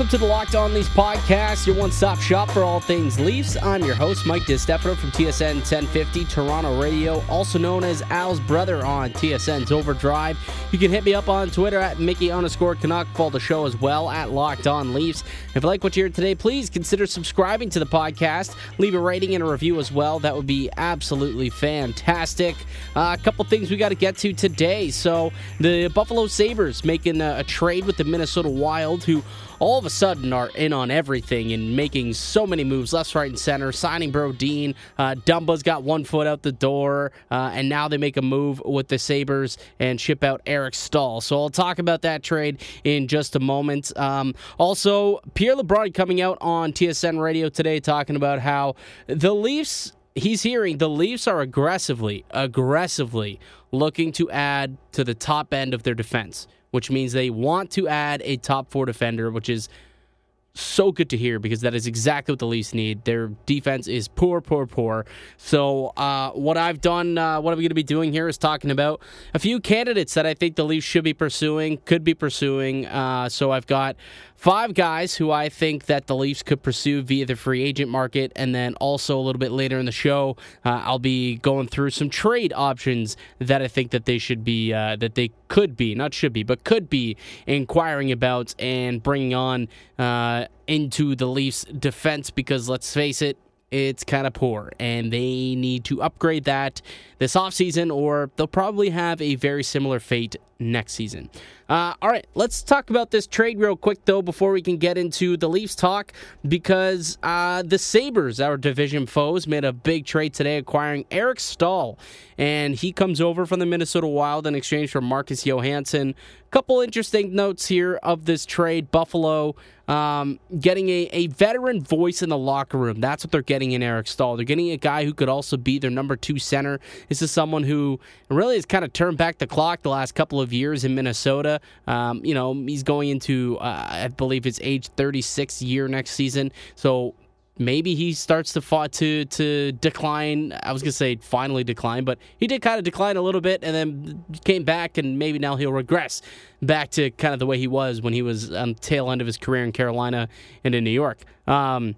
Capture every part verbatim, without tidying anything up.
Welcome to the Locked On Leafs podcast, your one-stop shop for all things Leafs. I'm your host, Mike DiStefano from T S N ten fifty Toronto Radio, also known as Al's brother on T S N's Overdrive. You can hit me up on Twitter at Mickey underscore Canuck. Follow the show as well at Locked On Leafs. If you like what you heard today, please consider subscribing to the podcast. Leave a rating and a review as well. That would be absolutely fantastic. Uh, a couple things we got to get to today. So the Buffalo Sabres making a, a trade with the Minnesota Wild, who all of a sudden are in on everything and making so many moves left, right, and center, signing Brodin. Uh, Dumba's got one foot out the door, uh, and now they make a move with the Sabres and ship out Eric Staal. So I'll talk about that trade in just a moment. Um, also, Pierre LeBrun coming out on T S N Radio today talking about how the Leafs, he's hearing the Leafs are aggressively, aggressively looking to add to the top end of their defense, which means they want to add a top four defender, which is so good to hear because that is exactly what the Leafs need. Their defense is poor, poor, poor. So uh, what I've done, uh, what I'm going to be doing here is talking about a few candidates that I think the Leafs should be pursuing, could be pursuing. Uh, so I've got five guys who I think that the Leafs could pursue via the free agent market, and then also a little bit later in the show, uh, I'll be going through some trade options that I think that they should be, uh, that they could be, not should be, but could be inquiring about and bringing on uh, into the Leafs' defense, because let's face it, it's kind of poor, and they need to upgrade that this offseason, or they'll probably have a very similar fate next season. Uh, all right, let's talk about this trade real quick, though, before we can get into the Leafs talk, because uh, the Sabres, our division foes, made a big trade today acquiring Eric Staal, and he comes over from the Minnesota Wild in exchange for Marcus Johansson. Couple interesting notes here of this trade. Buffalo um, getting a, a veteran voice in the locker room. That's what they're getting in Eric Staal. They're getting a guy who could also be their number two center. This is someone who really has kind of turned back the clock the last couple of years in Minnesota. Um, you know, he's going into, uh, I believe it's age thirty-six year next season. So maybe he starts to fought to to decline. I was going to say finally decline, but he did kind of decline a little bit and then came back, and maybe now he'll regress back to kind of the way he was when he was on the tail end of his career in Carolina and in New York. Um,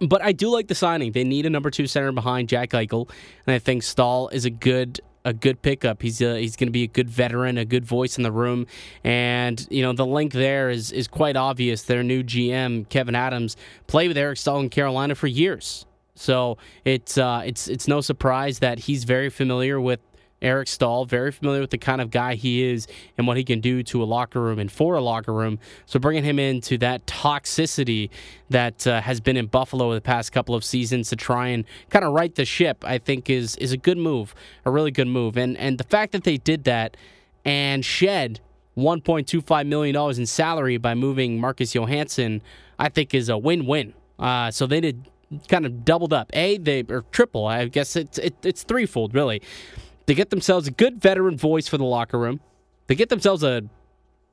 but I do like the signing. They need a number two center behind Jack Eichel, and I think Staal is a good a good pickup. He's a, he's going to be a good veteran, a good voice in the room, and you know the link there is is quite obvious. Their new G M, Kevin Adams, played with Eric Staal in Carolina for years, so it's uh, it's it's no surprise that he's very familiar with Eric Staal, very familiar with the kind of guy he is and what he can do to a locker room and for a locker room. So bringing him into that toxicity that uh, has been in Buffalo the past couple of seasons to try and kind of right the ship, I think is is a good move, a really good move. And and the fact that they did that and shed one point two five million dollars in salary by moving Marcus Johansson, I think is a win-win. Uh, so they did kind of doubled up. A, they or triple, I guess it's it, it's threefold, really. They get themselves a good veteran voice for the locker room. They get themselves a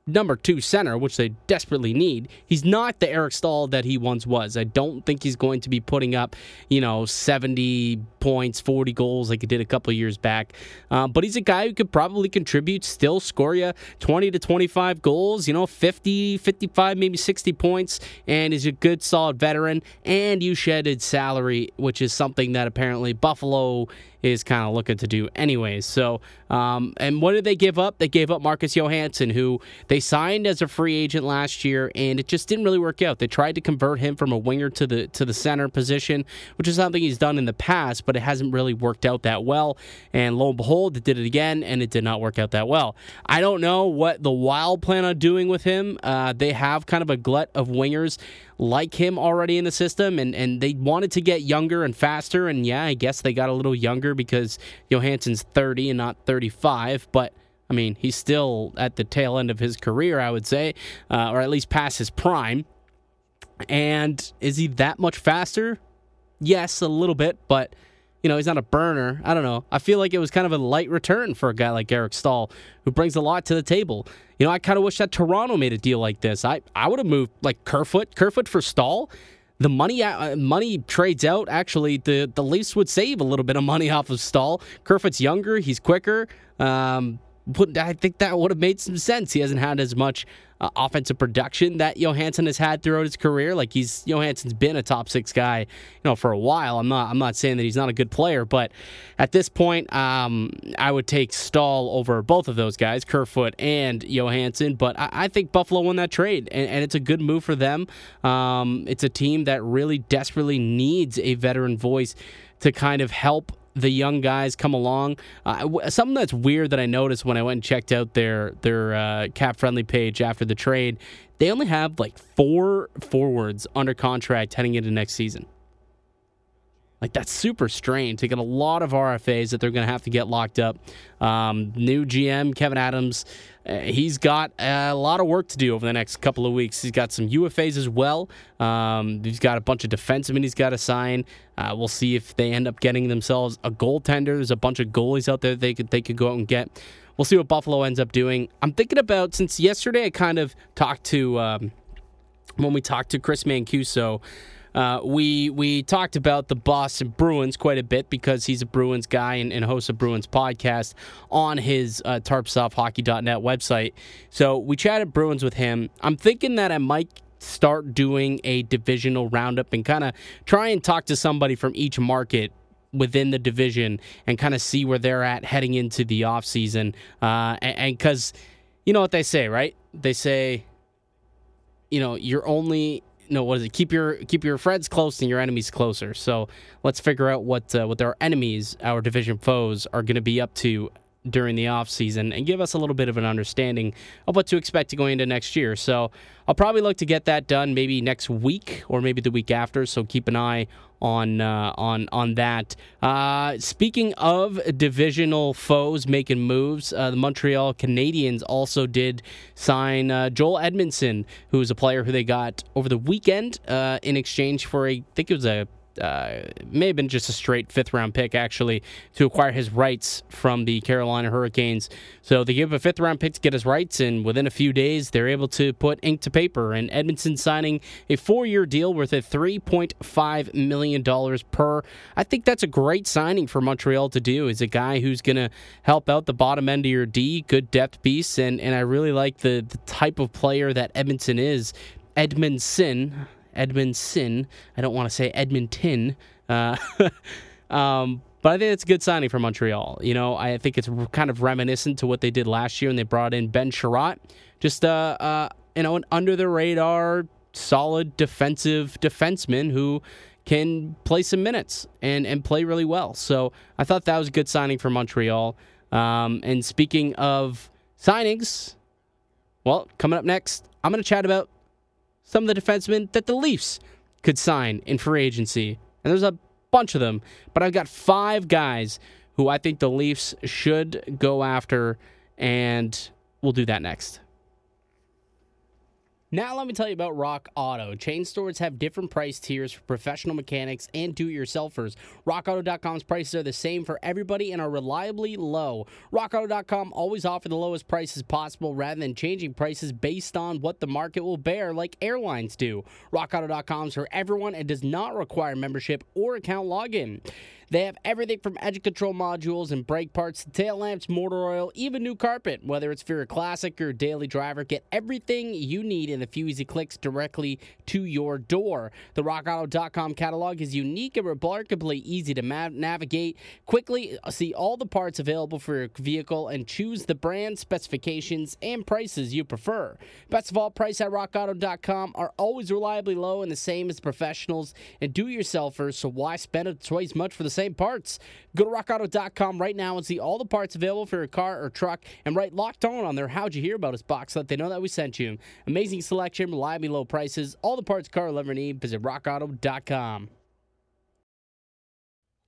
number two center, which they desperately need. He's not the Eric Staal that he once was. I don't think he's going to be putting up, you know, seventy points, forty goals like he did a couple of years back. Um, but he's a guy who could probably contribute, still score you twenty to twenty-five goals, you know, fifty, fifty-five, maybe sixty points, and is a good, solid veteran. And you shedded salary, which is something that apparently Buffalo is kind of looking to do anyways. So, um, and what did they give up? They gave up Marcus Johansson, who they signed as a free agent last year, and it just didn't really work out. They tried to convert him from a winger to the to the center position, which is something he's done in the past, but it hasn't really worked out that well. And lo and behold, they did it again, and it did not work out that well. I don't know what the Wild plan on doing with him. Uh, they have kind of a glut of wingers like him already in the system, and, and they wanted to get younger and faster, and yeah, I guess they got a little younger because Johansson's thirty and not thirty-five, but I mean, he's still at the tail end of his career, I would say, uh, or at least past his prime. And is he that much faster? Yes, a little bit, but you know, he's not a burner. I don't know. I feel like it was kind of a light return for a guy like Eric Staal, who brings a lot to the table. You know, I kind of wish that Toronto made a deal like this. I, I would have moved like Kerfoot, Kerfoot for Staal. The money uh, money trades out. Actually, the, the Leafs would save a little bit of money off of Staal. Kerfoot's younger. He's quicker. Um, would, I think that would have made some sense. He hasn't had as much uh, offensive production that Johansson has had throughout his career. Like, he's Johansson's been a top six guy, you know, for a while. I'm not I'm not saying that he's not a good player, but at this point, um, I would take Staal over both of those guys, Kerfoot and Johansson. But I, I think Buffalo won that trade, and, and it's a good move for them. Um, it's a team that really desperately needs a veteran voice to kind of help the young guys come along. Uh, w- something that's weird that I noticed when I went and checked out their their uh, cap-friendly page after the trade, they only have like four forwards under contract heading into next season. Like, that's super strange. They got a lot of R F As that they're going to have to get locked up. Um, new G M, Kevin Adams, uh, he's got a lot of work to do over the next couple of weeks. He's got some U F As as well. Um, he's got a bunch of defensemen he's got to sign. Uh, we'll see if they end up getting themselves a goaltender. There's a bunch of goalies out there they could they could go out and get. We'll see what Buffalo ends up doing. I'm thinking about, since yesterday I kind of talked to, um, when we talked to Chris Mancuso, Uh, we we talked about the Boston Bruins quite a bit because he's a Bruins guy and, and hosts a Bruins podcast on his uh, tarps off hockey dot net website. So we chatted Bruins with him. I'm thinking that I might start doing a divisional roundup and kind of try and talk to somebody from each market within the division and kind of see where they're at heading into the offseason. Uh, and because you know what they say, right? They say, you know, you're only... No, what is it? Keep your keep your friends close and your enemies closer. So let's figure out what uh, what our enemies, our division foes, are going to be up to during the offseason and give us a little bit of an understanding of what to expect going into next year. So I'll probably look to get that done maybe next week or maybe the week after. So keep an eye on uh, on on that. Uh, speaking of divisional foes making moves, uh, the Montreal Canadiens also did sign uh, Joel Edmundson, who is a player who they got over the weekend uh, in exchange for a, I think it was a, Uh, may have been just a straight fifth-round pick, actually, to acquire his rights from the Carolina Hurricanes. So they give a fifth-round pick to get his rights, and within a few days, they're able to put ink to paper. And Edmundson signing a four-year deal worth of three point five million dollars per. I think that's a great signing for Montreal to do. Is a guy who's going to help out the bottom end of your D, good depth piece, and, and I really like the, the type of player that Edmundson is. Edmundson... Edmundson. I don't want to say Edmonton. Uh, um, but I think it's a good signing for Montreal. You know, I think it's kind of reminiscent to what they did last year when they brought in Ben Sherratt. Just, uh, uh, you know, an under-the-radar, solid defensive defenseman who can play some minutes and, and play really well. So I thought that was a good signing for Montreal. Um, and speaking of signings, well, coming up next, I'm going to chat about some of the defensemen that the Leafs could sign in free agency. And there's a bunch of them. But I've got five guys who I think the Leafs should go after. And we'll do that next. Now let me tell you about Rock Auto. Chain stores have different price tiers for professional mechanics and do-it-yourselfers. rock auto dot com's prices are the same for everybody and are reliably low. rock auto dot com always offer the lowest prices possible rather than changing prices based on what the market will bear like airlines do. rock auto dot com is for everyone and does not require membership or account login. They have everything from engine control modules and brake parts to tail lamps, motor oil, even new carpet. Whether it's for your classic or daily driver, get everything you need in a few easy clicks directly to your door. The rock auto dot com catalog is unique and remarkably easy to ma- navigate. Quickly see all the parts available for your vehicle and choose the brand, specifications, and prices you prefer. Best of all, prices at rock auto dot com are always reliably low and the same as professionals and do-it-yourselfers, so why spend twice as much for the same parts? Go to rock auto dot com right now and see all the parts available for your car or truck and write Locked On on their How'd You Hear About Us box so that they know that we sent you. Amazing selection, reliably low prices, all the parts car will ever need. Visit rock auto dot com.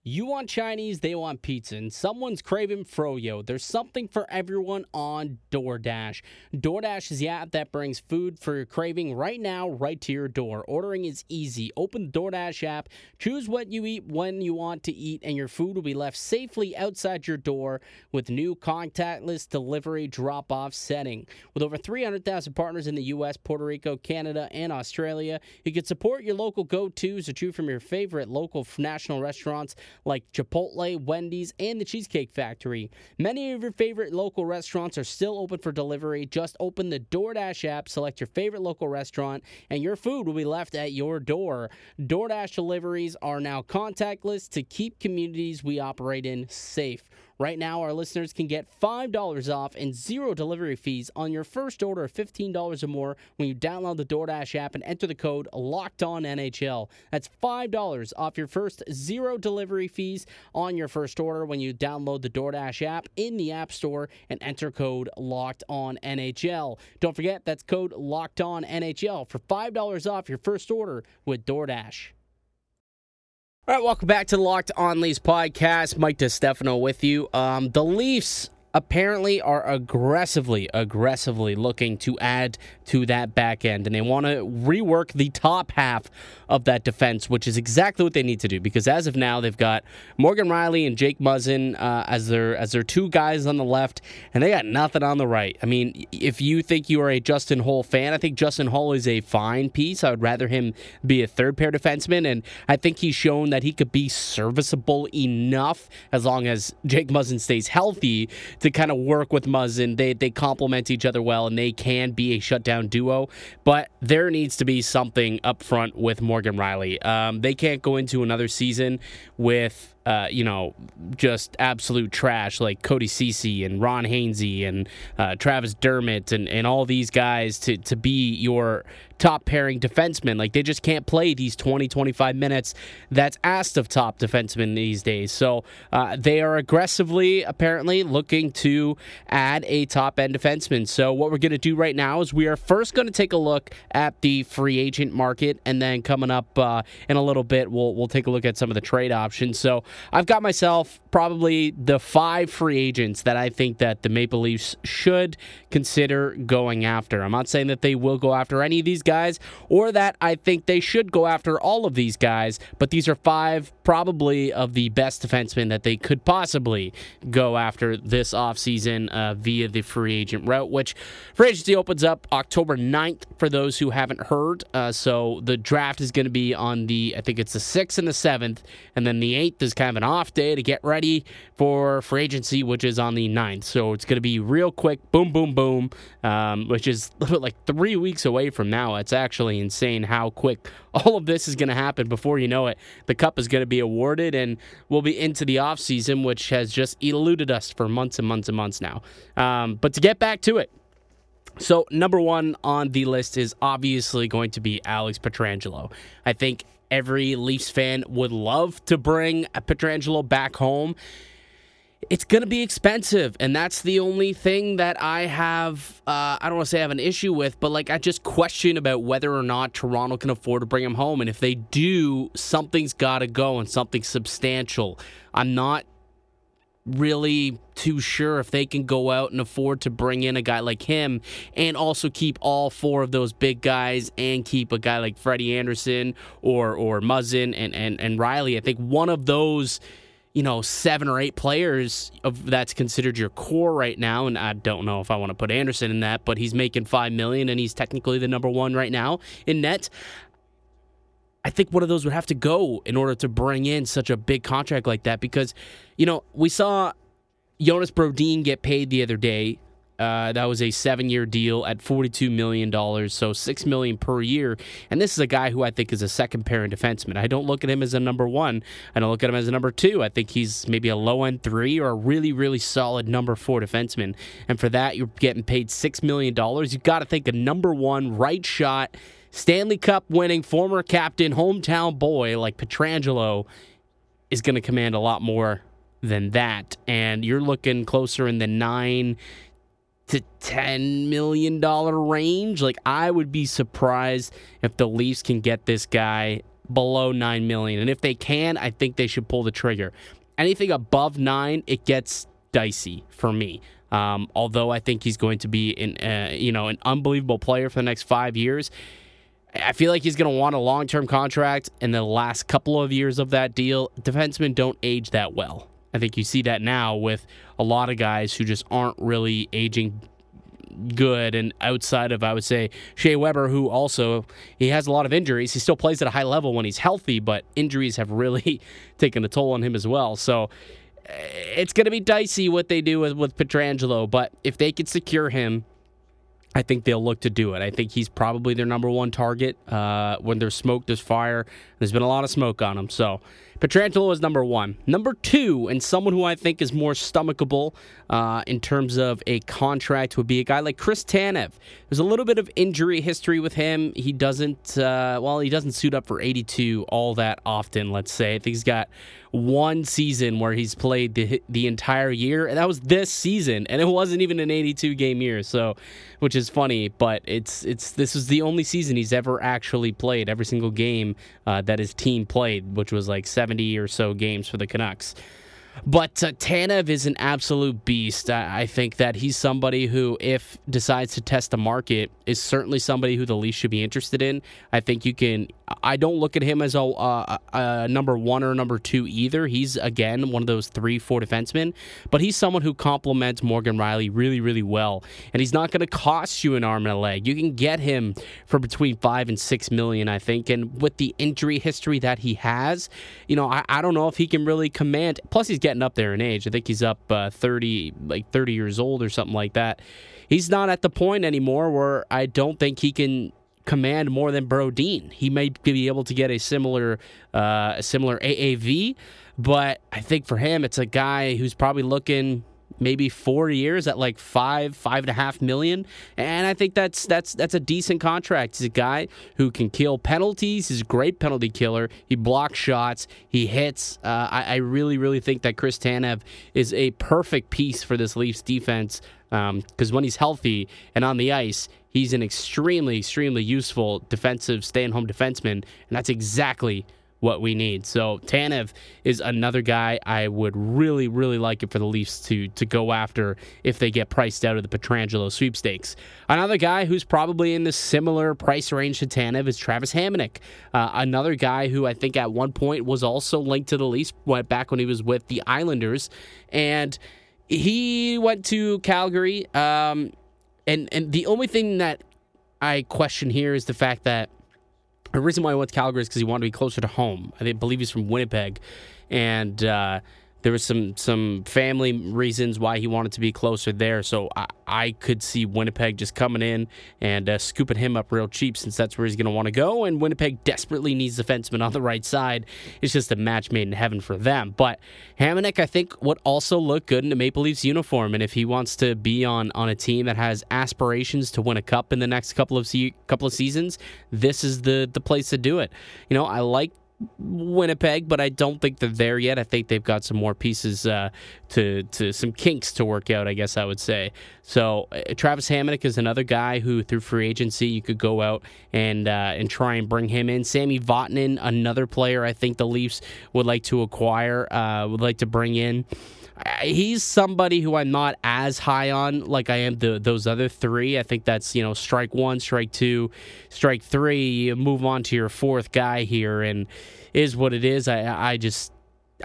You want Chinese, they want pizza, and someone's craving froyo. There's something for everyone on DoorDash. DoorDash is the app that brings food for your craving right now, right to your door. Ordering is easy. Open the DoorDash app, choose what you eat when you want to eat, and your food will be left safely outside your door with new contactless delivery drop-off setting. With over three hundred thousand partners in the U S, Puerto Rico, Canada, and Australia, you can support your local go-tos or choose from your favorite local national restaurants like Chipotle, Wendy's, and the Cheesecake Factory. Many of your favorite local restaurants are still open for delivery. Just open the DoorDash app, select your favorite local restaurant, and your food will be left at your door. DoorDash deliveries are now contactless to keep communities we operate in safe. Right now, our listeners can get five dollars off and zero delivery fees on your first order of fifteen dollars or more when you download the DoorDash app and enter the code LOCKEDONNHL. That's five dollars off your first zero delivery fees on your first order when you download the DoorDash app in the App Store and enter code LOCKEDONNHL. Don't forget, that's code LOCKEDONNHL for five dollars off your first order with DoorDash. All right, welcome back to the Locked On Leafs podcast. Mike DiStefano with you. Um, the Leafs apparently are aggressively, aggressively looking to add to that back end, and they want to rework the top half of that defense, which is exactly what they need to do, because as of now, they've got Morgan Rielly and Jake Muzzin uh, as their as their two guys on the left, and they got nothing on the right. I mean, if you think you are a Justin Holl fan, I think Justin Holl is a fine piece. I would rather him be a third-pair defenseman, and I think he's shown that he could be serviceable enough as long as Jake Muzzin stays healthy to kind of work with Muzzin. They, they complement each other well, and they can be a shutdown duo, but there needs to be something up front with Morgan Morgan Rielly. Um, they can't go into another season with, uh, you know, just absolute trash like Cody Ceci and Ron Hainsey and uh, Travis Dermott and, and all these guys to, to be your top pairing defensemen. Like, they just can't play these twenty, twenty-five minutes that's asked of top defensemen these days. So uh, they are aggressively, apparently, looking to add a top-end defenseman. So what we're going to do right now is we are first going to take a look at the free agent market, and then coming up uh, in a little bit, we'll we'll take a look at some of the trade options. So I've got myself probably the five free agents that I think that the Maple Leafs should consider going after. I'm not saying that they will go after any of these guys, or that I think they should go after all of these guys, but these are five probably of the best defensemen that they could possibly go after this offseason uh, via the free agent route, which free agency opens up October ninth for those who haven't heard. Uh, so the draft is going to be on the, I think it's the sixth and the seventh, and then the eighth is kind of an off day to get ready for free agency, which is on the ninth. So it's going to be real quick, boom, boom, boom, um, which is like three weeks away from now. It's actually insane how quick all of this is going to happen. Before you know it, the cup is going to be awarded, and we'll be into the offseason, which has just eluded us for months and months and months now. Um, but to get back to it, so number one on the list is obviously going to be Alex Pietrangelo. I think every Leafs fan would love to bring Pietrangelo back home. It's going to be expensive, and that's the only thing that I have, uh, I don't want to say I have an issue with, but like I just question about whether or not Toronto can afford to bring him home, and if they do, something's got to go and something substantial. I'm not really too sure if they can go out and afford to bring in a guy like him and also keep all four of those big guys and keep a guy like Freddie Anderson or or Muzzin and, and, and Rielly. I think one of those, you know, seven or eight players of that's considered your core right now, and I don't know if I want to put Anderson in that, but he's making five million dollars, and he's technically the number one right now in net. I think one of those would have to go in order to bring in such a big contract like that because, you know, we saw Jonas Brodin get paid the other day. Uh, that was a seven-year deal at forty-two million dollars, so six million dollars per year. And this is a guy who I think is a second-pairing defenseman. I don't look at him as a number one. I don't look at him as a number two. I think he's maybe a low-end three or a really, really solid number four defenseman. And for that, you're getting paid six million dollars. You've got to think a number one right shot, Stanley Cup-winning, former captain, hometown boy like Pietrangelo is going to command a lot more than that. And you're looking closer in the nine to ten million dollars range. Like, I would be surprised if the Leafs can get this guy below nine million dollars. And if they can, I think they should pull the trigger. Anything above nine, it gets dicey for me. Um, although I think he's going to be an, uh, you know, an unbelievable player for the next five years. I feel like he's going to want a long-term contract in the last couple of years of that deal. Defensemen don't age that well. I think you see that now with a lot of guys who just aren't really aging good, and outside of, I would say, Shea Weber, who also, he has a lot of injuries. He still plays at a high level when he's healthy, but injuries have really taken a toll on him as well. So it's going to be dicey what they do with, with Pietrangelo, but if they could secure him, I think they'll look to do it. I think he's probably their number one target. Uh, when there's smoke, there's fire. There's been a lot of smoke on him. So Pietrangelo is number one. Number two, and someone who I think is more stomachable uh, in terms of a contract, would be a guy like Chris Tanev. There's a little bit of injury history with him. He doesn't, uh, well, he doesn't suit up for eighty-two all that often, let's say. I think he's got one season where he's played the, the entire year, and that was this season, and it wasn't even an eighty-two game year, so, which is funny, but it's it's this is the only season he's ever actually played, every single game uh, that his team played, which was like seventy or so games for the Canucks. But uh, Tanev is an absolute beast. I, I think that he's somebody who, if decides to test the market, is certainly somebody who the Leafs should be interested in. I think you can. I don't look at him as a, uh, a number one or number two either. He's, again, one of those three, four defensemen. But he's someone who complements Morgan Rielly really, really well. And he's not going to cost you an arm and a leg. You can get him for between five and six million, I think. And with the injury history that he has, you know, I, I don't know if he can really command. Plus, he's getting up there in age. I think he's up uh, thirty, like thirty years old or something like that. He's not at the point anymore where I don't think he can command more than Brodin. He may be able to get a similar, uh, a similar A A V, but I think for him, it's a guy who's probably looking maybe four years at like five, five and a half million, and I think that's that's that's a decent contract. He's a guy who can kill penalties. He's a great penalty killer. He blocks shots. He hits. Uh, I, I really, really think that Chris Tanev is a perfect piece for this Leafs defense, because um, when he's healthy and on the ice, he's an extremely, extremely useful defensive stay-at-home defenseman, and that's exactly what we need. So Tanev is another guy I would really, really like it for the Leafs to to go after if they get priced out of the Pietrangelo sweepstakes. Another guy who's probably in the similar price range to Tanev is Travis Hamonic. Uh, another guy who I think at one point was also linked to the Leafs back when he was with the Islanders, and he went to Calgary. Um, And and the only thing that I question here is the fact that the reason why he went to Calgary is because he wanted to be closer to home. I believe he's from Winnipeg, and uh, there was some some family reasons why he wanted to be closer there. So I, I could see Winnipeg just coming in and uh, scooping him up real cheap, since that's where he's going to want to go. And Winnipeg desperately needs defensemen on the right side. It's just a match made in heaven for them. But Hamonic, I think, would also look good in a Maple Leafs uniform. And if he wants to be on, on a team that has aspirations to win a cup in the next couple of se- couple of seasons, this is the the place to do it. You know, I like Winnipeg, but I don't think they're there yet. I think they've got some more pieces uh, to to some kinks to work out, I guess I would say. So uh, Travis Hamonic is another guy who, through free agency, you could go out and uh, and try and bring him in. Sami Vatanen, another player I think the Leafs would like to acquire, uh, would like to bring in. He's somebody who I'm not as high on like I am the, those other three. I think that's, you know, strike one, strike two, strike three. You move on to your fourth guy here, and is what it is. I, I just,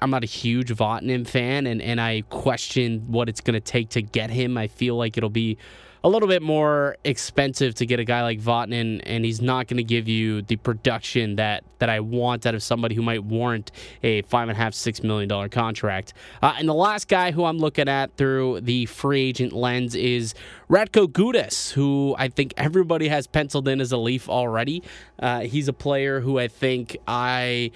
I'm not a huge Vatanen fan, and, and I question what it's going to take to get him. I feel like it'll be a little bit more expensive to get a guy like Vatanen, and he's not going to give you the production that, that I want out of somebody who might warrant a five point five, six million dollars contract. Uh, and the last guy who I'm looking at through the free agent lens is Radko Gudas, who I think everybody has penciled in as a Leaf already. Uh, he's a player who I think I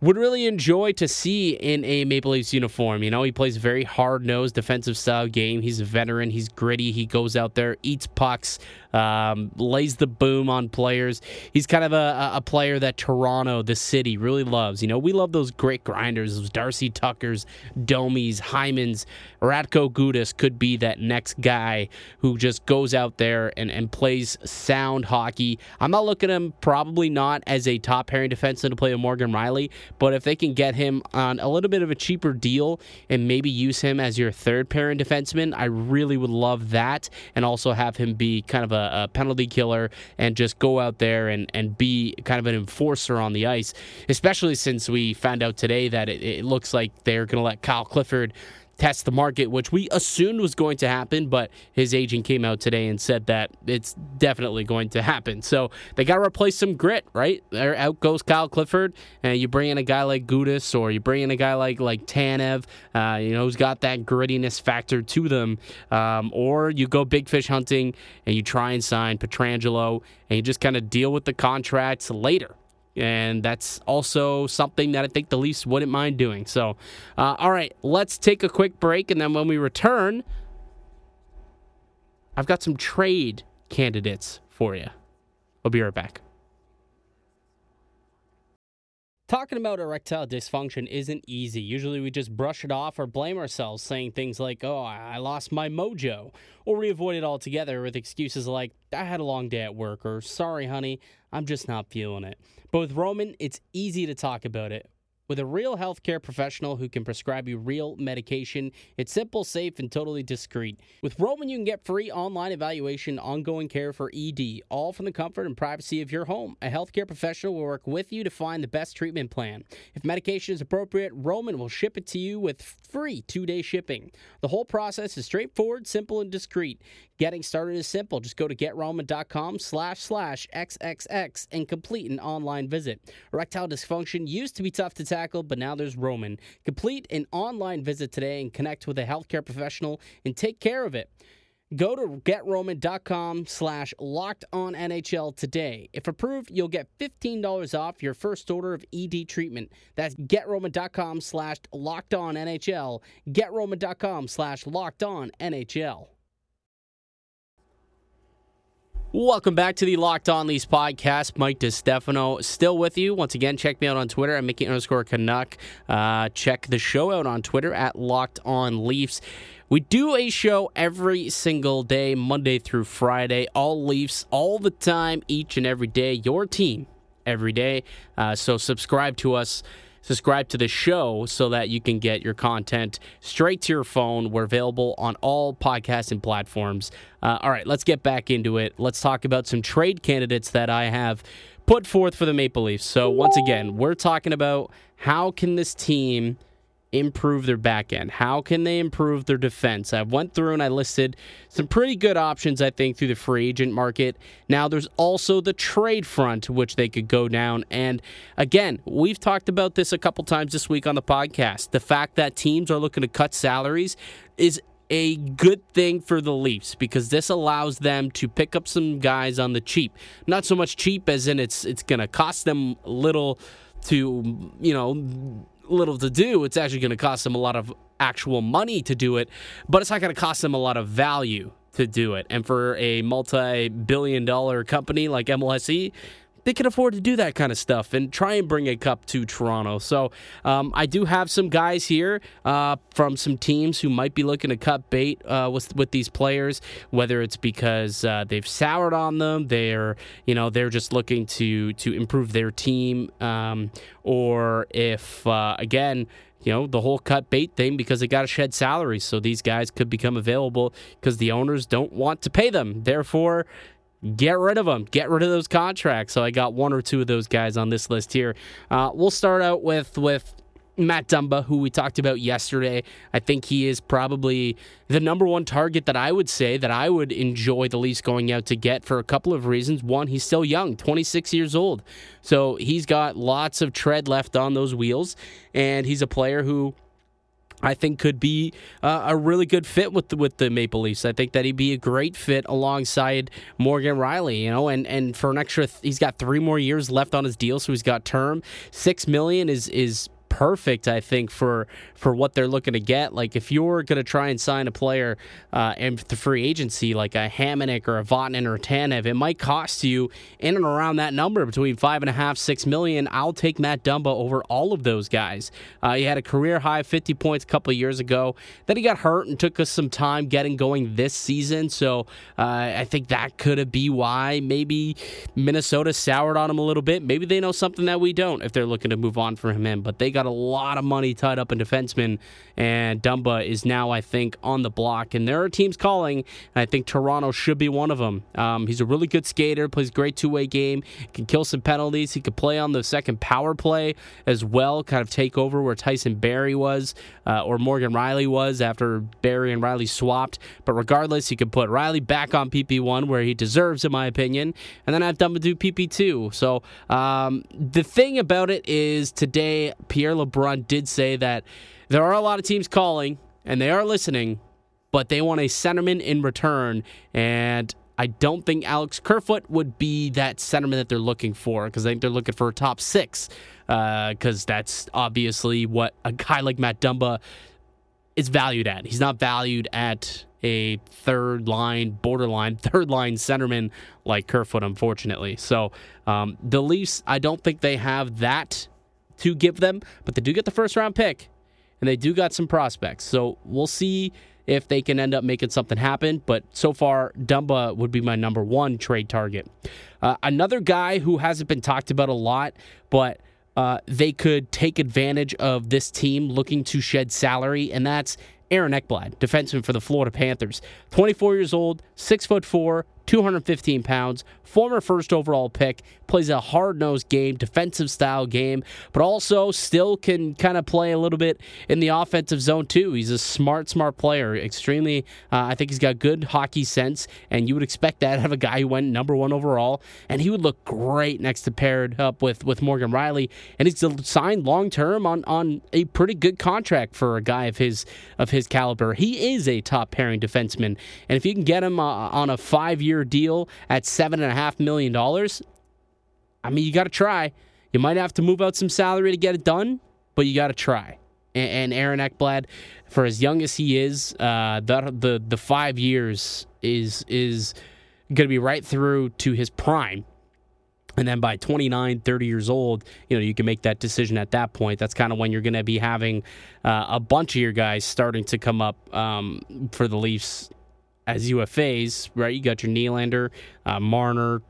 would really enjoy to see in a Maple Leafs uniform. You know, he plays very hard-nosed, defensive-style game. He's a veteran. He's gritty. He goes out there, eats pucks, um, lays the boom on players. He's kind of a, a player that Toronto, the city, really loves. You know, we love those great grinders, those Darcy Tuckers, Domies, Hymans. Radko Gudas could be that next guy who just goes out there and, and plays sound hockey. I'm not looking at him probably not as a top-pairing defenseman to play with Morgan Rielly, but if they can get him on a little bit of a cheaper deal and maybe use him as your third-pairing defenseman, I really would love that, and also have him be kind of a, a penalty killer and just go out there and, and be kind of an enforcer on the ice, especially since we found out today that it, it looks like they're going to let Kyle Clifford test the market, which we assumed was going to happen, but his agent came out today and said that it's definitely going to happen. So they got to replace some grit, right? There out goes Kyle Clifford, and you bring in a guy like Gudas, or you bring in a guy like like Tanev, uh, you know, who's got that grittiness factor to them, um, or you go big fish hunting and you try and sign Pietrangelo, and you just kind of deal with the contracts later. And that's also something that I think the Leafs wouldn't mind doing. So, uh, all right, let's take a quick break. And then when we return, I've got some trade candidates for you. We'll be right back. Talking about erectile dysfunction isn't easy. Usually we just brush it off or blame ourselves, saying things like, oh, I lost my mojo. Or we avoid it altogether with excuses like, I had a long day at work, or sorry, honey, I'm just not feeling it. But with Roman, it's easy to talk about it. With a real healthcare professional who can prescribe you real medication, it's simple, safe, and totally discreet. With Roman, you can get free online evaluation, ongoing care for E D, all from the comfort and privacy of your home. A healthcare professional will work with you to find the best treatment plan. If medication is appropriate, Roman will ship it to you with free two-day shipping. The whole process is straightforward, simple, and discreet. Getting started is simple. Just go to getroman.com slash slash XXX and complete an online visit. Erectile dysfunction used to be tough to tackle, but now there's Roman. Complete an online visit today and connect with a healthcare professional and take care of it. Go to getroman.com slash LockedOnNHL today. If approved, you'll get fifteen dollars off your first order of E D treatment. That's getroman.com slash LockedOnNHL. Getroman.com slash LockedOnNHL. Welcome back to the Locked On Leafs podcast. Mike DiStefano still with you. Once again, check me out on Twitter at Mickey underscore Canuck. Uh, check the show out on Twitter at Locked On Leafs. We do a show every single day, Monday through Friday. All Leafs, all the time, each and every day. Your team every day. Uh, so subscribe to us. Subscribe to the show so that you can get your content straight to your phone. We're available on all podcasting platforms. Uh, all right, let's get back into it. Let's talk about some trade candidates that I have put forth for the Maple Leafs. So once again, we're talking about how can this team improve their back end? How can they improve their defense? I went through and I listed some pretty good options, I think, through the free agent market. Now there's also the trade front, which they could go down. And again, we've talked about this a couple times this week on the podcast. The fact that teams are looking to cut salaries is a good thing for the Leafs because this allows them to pick up some guys on the cheap. Not so much cheap as in it's it's going to cost them little to, you know, little to do. It's actually going to cost them a lot of actual money to do it, but it's not going to cost them a lot of value to do it. And for a multi-billion dollar company like M L S E, they can afford to do that kind of stuff and try and bring a cup to Toronto. So um, I do have some guys here uh, from some teams who might be looking to cut bait uh, with with these players, whether it's because uh, they've soured on them, they're you know they're just looking to to improve their team, um, or if uh, again. You know, the whole cut bait thing because they got to shed salaries. So these guys could become available because the owners don't want to pay them. Therefore, get rid of them. Get rid of those contracts. So I got one or two of those guys on this list here. Uh, we'll start out with, with Matt Dumba, who we talked about yesterday. I think he is probably the number one target that I would say that I would enjoy the Leafs going out to get for a couple of reasons. One, he's still young, twenty-six years old. So he's got lots of tread left on those wheels, and he's a player who I think could be uh, a really good fit with the, with the Maple Leafs. I think that he'd be a great fit alongside Morgan Rielly, you know, and, and for an extra, th- he's got three more years left on his deal, so he's got term. Six million is is perfect, I think, for for what they're looking to get. Like, if you're going to try and sign a player uh, in the free agency, like a Hamonic or a Vatanen or a Tanev, it might cost you in and around that number, between five and a half, six million. I'll take Matt Dumba over all of those guys. Uh, he had a career-high fifty points a couple of years ago. Then he got hurt and took us some time getting going this season, so uh, I think that could be why maybe Minnesota soured on him a little bit. Maybe they know something that we don't if they're looking to move on from him, but they got a lot of money tied up in defensemen, and Dumba is now, I think, on the block. And there are teams calling, and I think Toronto should be one of them. Um, he's a really good skater, plays great two-way game, can kill some penalties. He could play on the second power play as well, kind of take over where Tyson Barrie was uh, or Morgan Rielly was after Barrie and Rielly swapped. But regardless, he could put Rielly back on P P one where he deserves, in my opinion, and then have Dumba do P P two. So um, the thing about it is today Pierre LeBrun did say that there are a lot of teams calling, and they are listening, but they want a centerman in return, and I don't think Alex Kerfoot would be that centerman that they're looking for, because I think they're looking for a top six, because uh, that's obviously what a guy like Matt Dumba is valued at. He's not valued at a third-line, borderline, third-line centerman like Kerfoot, unfortunately. So um, the Leafs, I don't think they have that to give them, but they do get the first-round pick, and they do got some prospects. So we'll see if they can end up making something happen. But so far, Dumba would be my number one trade target. Uh, another guy who hasn't been talked about a lot, but uh, they could take advantage of this team looking to shed salary, and that's Aaron Ekblad, defenseman for the Florida Panthers. twenty-four years old, six foot four, two hundred fifteen pounds, former first overall pick, plays a hard-nosed game, defensive style game, but also still can kind of play a little bit in the offensive zone too. He's a smart, smart player. Extremely, uh, I think he's got good hockey sense, and you would expect that out of a guy who went number one overall, and he would look great next to paired up with, with Morgan Rielly, and he's signed long-term on, on a pretty good contract for a guy of his, of his caliber. He is a top-pairing defenseman, and if you can get him uh, on a five-year deal at seven and a half million dollars, I mean, you got to try. You might have to move out some salary to get it done, but you got to try. And Aaron Ekblad, for as young as he is, uh, the the the five years is is going to be right through to his prime. And then by twenty-nine, thirty years old, you know, you can make that decision at that point. That's kind of when you're going to be having uh, a bunch of your guys starting to come up um, for the Leafs as U F As, right? You got your Nylander, uh, Marner.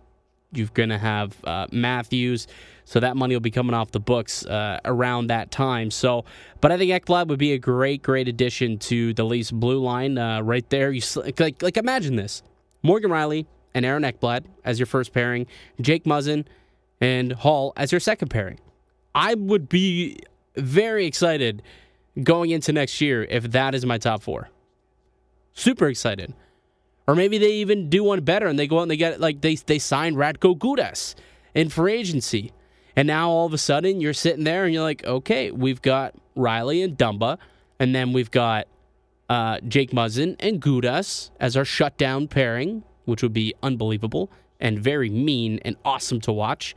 You're going to have uh, Matthews. So that money will be coming off the books uh, around that time. So, but I think Ekblad would be a great, great addition to the Leafs blue line uh, right there. You like, like imagine this: Morgan Rielly and Aaron Ekblad as your first pairing, Jake Muzzin and Holl as your second pairing. I would be very excited going into next year if that is my top four. Super excited. Or maybe they even do one better and they go out and they get, like, they they sign Radko Gudas in free agency. And now all of a sudden you're sitting there and you're like, okay, we've got Rielly and Dumba, and then we've got uh, Jake Muzzin and Gudas as our shutdown pairing, which would be unbelievable and very mean and awesome to watch.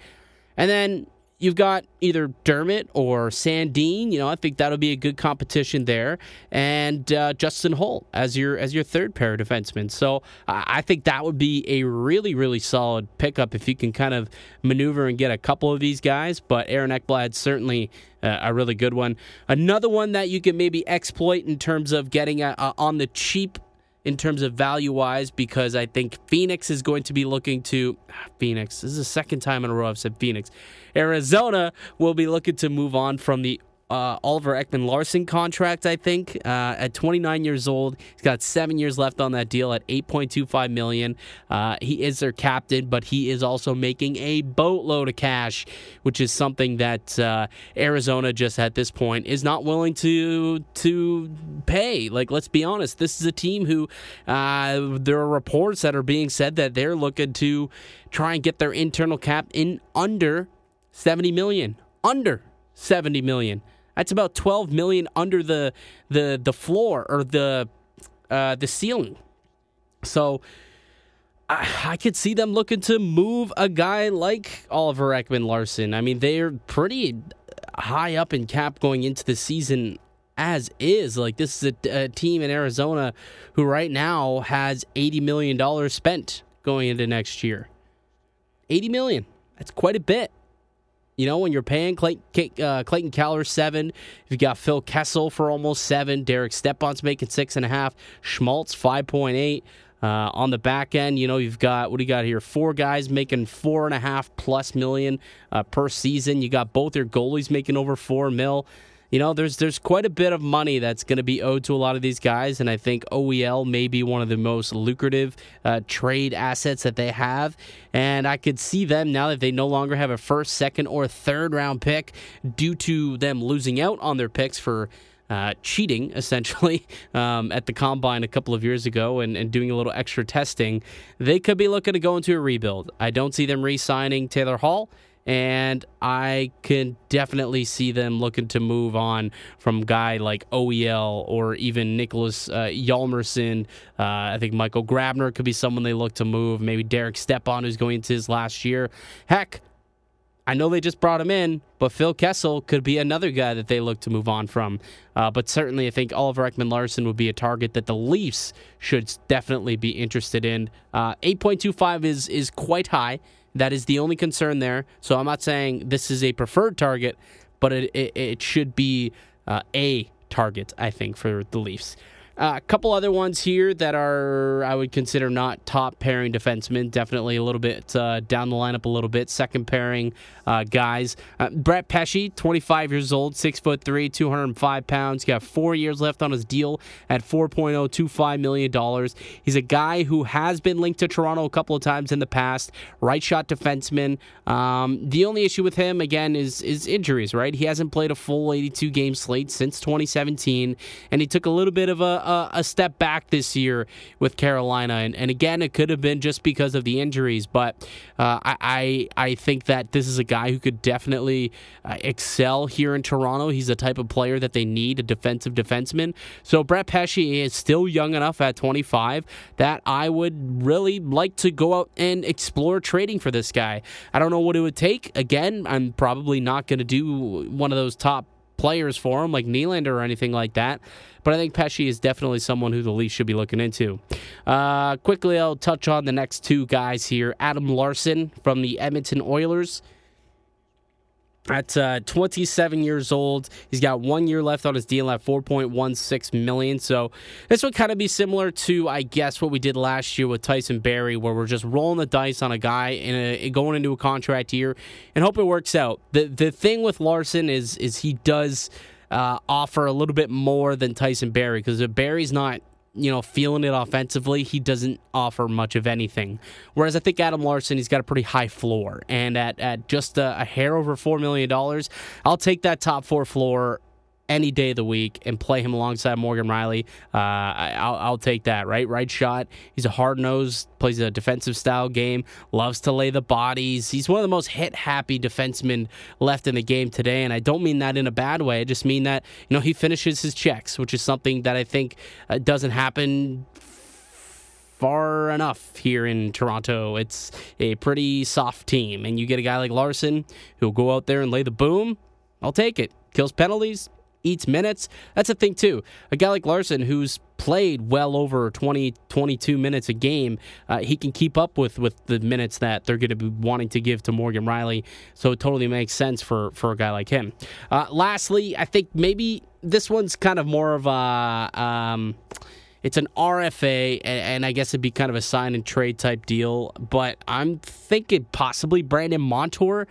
And then you've got either Dermott or Sandin. You know, I think that'll be a good competition there. And uh, Justin Holl as your as your third pair of defensemen. So uh, I think that would be a really, really solid pickup if you can kind of maneuver and get a couple of these guys. But Aaron Ekblad's certainly uh, a really good one. Another one that you can maybe exploit in terms of getting a, a, on the cheap in terms of value-wise, because I think Phoenix is going to be looking to... Phoenix. This is the second time in a row I've said Phoenix. Arizona will be looking to move on from the uh, Oliver Ekman-Larsson contract, I think. Uh, at twenty-nine years old, he's got seven years left on that deal at eight point two five million dollars. Uh, he is their captain, but he is also making a boatload of cash, which is something that uh, Arizona just at this point is not willing to to pay. Like, let's be honest, this is a team who uh, there are reports that are being said that they're looking to try and get their internal cap in under seventy million dollars. Under seventy million dollars. That's about twelve million dollars under the the the floor or the uh, the ceiling. So I, I could see them looking to move a guy like Oliver Ekman-Larsson. I mean, they're pretty high up in cap going into the season as is. Like, this is a, a team in Arizona who right now has eighty million dollars spent going into next year. eighty million dollars. That's quite a bit. You know, when you're paying Clayton, uh, Clayton Keller seven, you've got Phil Kessel for almost seven. Derek Stepan's making six and a half. Schmaltz five point eight. Uh, on the back end, you know, you've got, what do you got here? Four guys making four and a half plus million uh, per season. You got both your goalies making over four mil. you know, there's there's quite a bit of money that's going to be owed to a lot of these guys, and I think O E L may be one of the most lucrative uh, trade assets that they have, and I could see them, now that they no longer have a first, second, or third round pick due to them losing out on their picks for Uh, cheating, essentially, um, at the Combine a couple of years ago and, and doing a little extra testing, they could be looking to go into a rebuild. I don't see them re-signing Taylor Hall, and I can definitely see them looking to move on from guy like O E L or even Nicholas uh, Hjalmarsson. Uh, I think Michael Grabner could be someone they look to move. Maybe Derek Stepan, who's going into his last year. Heck, I know they just brought him in, but Phil Kessel could be another guy that they look to move on from. Uh, but certainly, I think Oliver Ekman-Larsson would be a target that the Leafs should definitely be interested in. Uh, eight point two five is is quite high. That is the only concern there. So I'm not saying this is a preferred target, but it, it, it should be uh, a target, I think, for the Leafs. Uh, a couple other ones here that are, I would consider, not top pairing defensemen. Definitely a little bit uh, down the lineup a little bit. Second pairing uh, guys. Uh, Brett Pesci, twenty-five years old, six foot three, two hundred five pounds. Got four years left on his deal at four point oh two five million dollars. He's a guy who has been linked to Toronto a couple of times in the past. Right shot defenseman. Um, the only issue with him, again, is, is injuries, right? He hasn't played a full eighty-two game slate since twenty seventeen, and he took a little bit of a a step back this year with Carolina, and, and again, it could have been just because of the injuries, but uh, I I think that this is a guy who could definitely uh, excel here in Toronto. He's the type of player that they need, a defensive defenseman. So Brett Pesci is still young enough at twenty-five that I would really like to go out and explore trading for this guy. I don't know what it would take. Again, I'm probably not going to do one of those top players for him, like Nylander or anything like that. But I think Pesci is definitely someone who the Leafs should be looking into. Uh, quickly, I'll touch on the next two guys here. Adam Larson from the Edmonton Oilers. At uh, twenty-seven years old, he's got one year left on his deal at four point one six million dollars. So this would kind of be similar to, I guess, what we did last year with Tyson Barrie, where we're just rolling the dice on a guy and going into a contract year and hope it works out. The the thing with Larson is is he does uh, offer a little bit more than Tyson Barrie, because if Barrie's not, you know, feeling it offensively, he doesn't offer much of anything. Whereas I think Adam Larson, he's got a pretty high floor. And at, at just a, a hair over four million dollars, I'll take that top four floor any day of the week and play him alongside Morgan Rielly. Uh, I, I'll, I'll take that, right? Right shot. He's a hard-nosed, plays a defensive-style game, loves to lay the bodies. He's one of the most hit-happy defensemen left in the game today, and I don't mean that in a bad way. I just mean that, you know, he finishes his checks, which is something that I think uh, doesn't happen far enough here in Toronto. It's a pretty soft team, and you get a guy like Larson who'll go out there and lay the boom. I'll take it. Kills penalties, eats minutes. That's a thing, too. A guy like Larson, who's played well over twenty, twenty-two minutes a game, uh, he can keep up with, with the minutes that they're going to be wanting to give to Morgan Rielly, so it totally makes sense for, for a guy like him. Uh, lastly, I think maybe this one's kind of more of a... Um, it's an R F A, and I guess it'd be kind of a sign-and-trade type deal, but I'm thinking possibly Brandon Montour.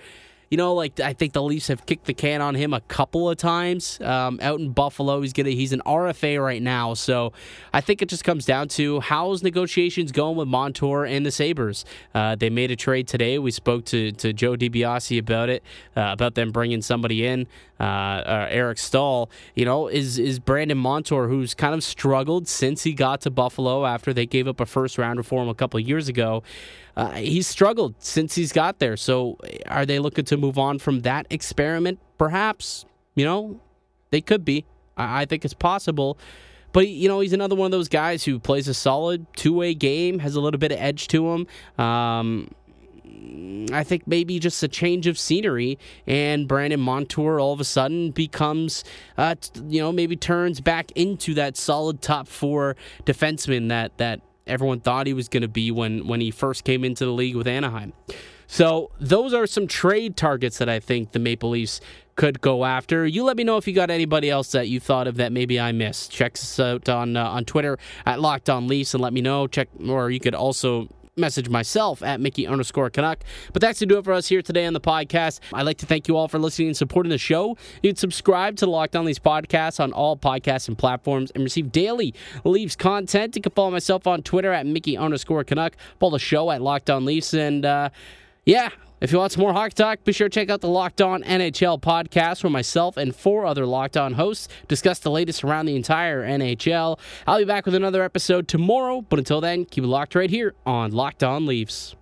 You know, like, I think the Leafs have kicked the can on him a couple of times um, out in Buffalo. He's gonna he's an R F A right now, so I think it just comes down to how's negotiations going with Montour and the Sabres. Uh, they made a trade today. We spoke to to Joe DiBiase about it, uh, about them bringing somebody in, uh, uh, Eric Staal. You know, is is Brandon Montour, who's kind of struggled since he got to Buffalo after they gave up a first rounder for him a couple of years ago. Uh, he's struggled since he's got there. So are they looking to move on from that experiment? Perhaps. You know, they could be. I, I think it's possible. But, you know, he's another one of those guys who plays a solid two-way game, has a little bit of edge to him. Um, I think maybe just a change of scenery, and Brandon Montour all of a sudden becomes, uh, you know, maybe turns back into that solid top four defenseman that, that, everyone thought he was going to be when, when he first came into the league with Anaheim. So those are some trade targets that I think the Maple Leafs could go after. You let me know if you got anybody else that you thought of that maybe I missed. Check us out on uh, on Twitter at Locked On Leafs and let me know. Check, or you could also message myself at Mickey underscore Canuck. But that's to do it for us here today on the podcast. I'd like to thank you all for listening and supporting the show. You can subscribe to the Locked On Leafs podcast on all podcasts and platforms and receive daily Leafs content. You can follow myself on Twitter at Mickey underscore Canuck. Follow the show at Locked On Leafs. And uh, yeah, if you want some more hockey talk, be sure to check out the Locked On N H L podcast where myself and four other Locked On hosts discuss the latest around the entire N H L. I'll be back with another episode tomorrow, but until then, keep it locked right here on Locked On Leafs.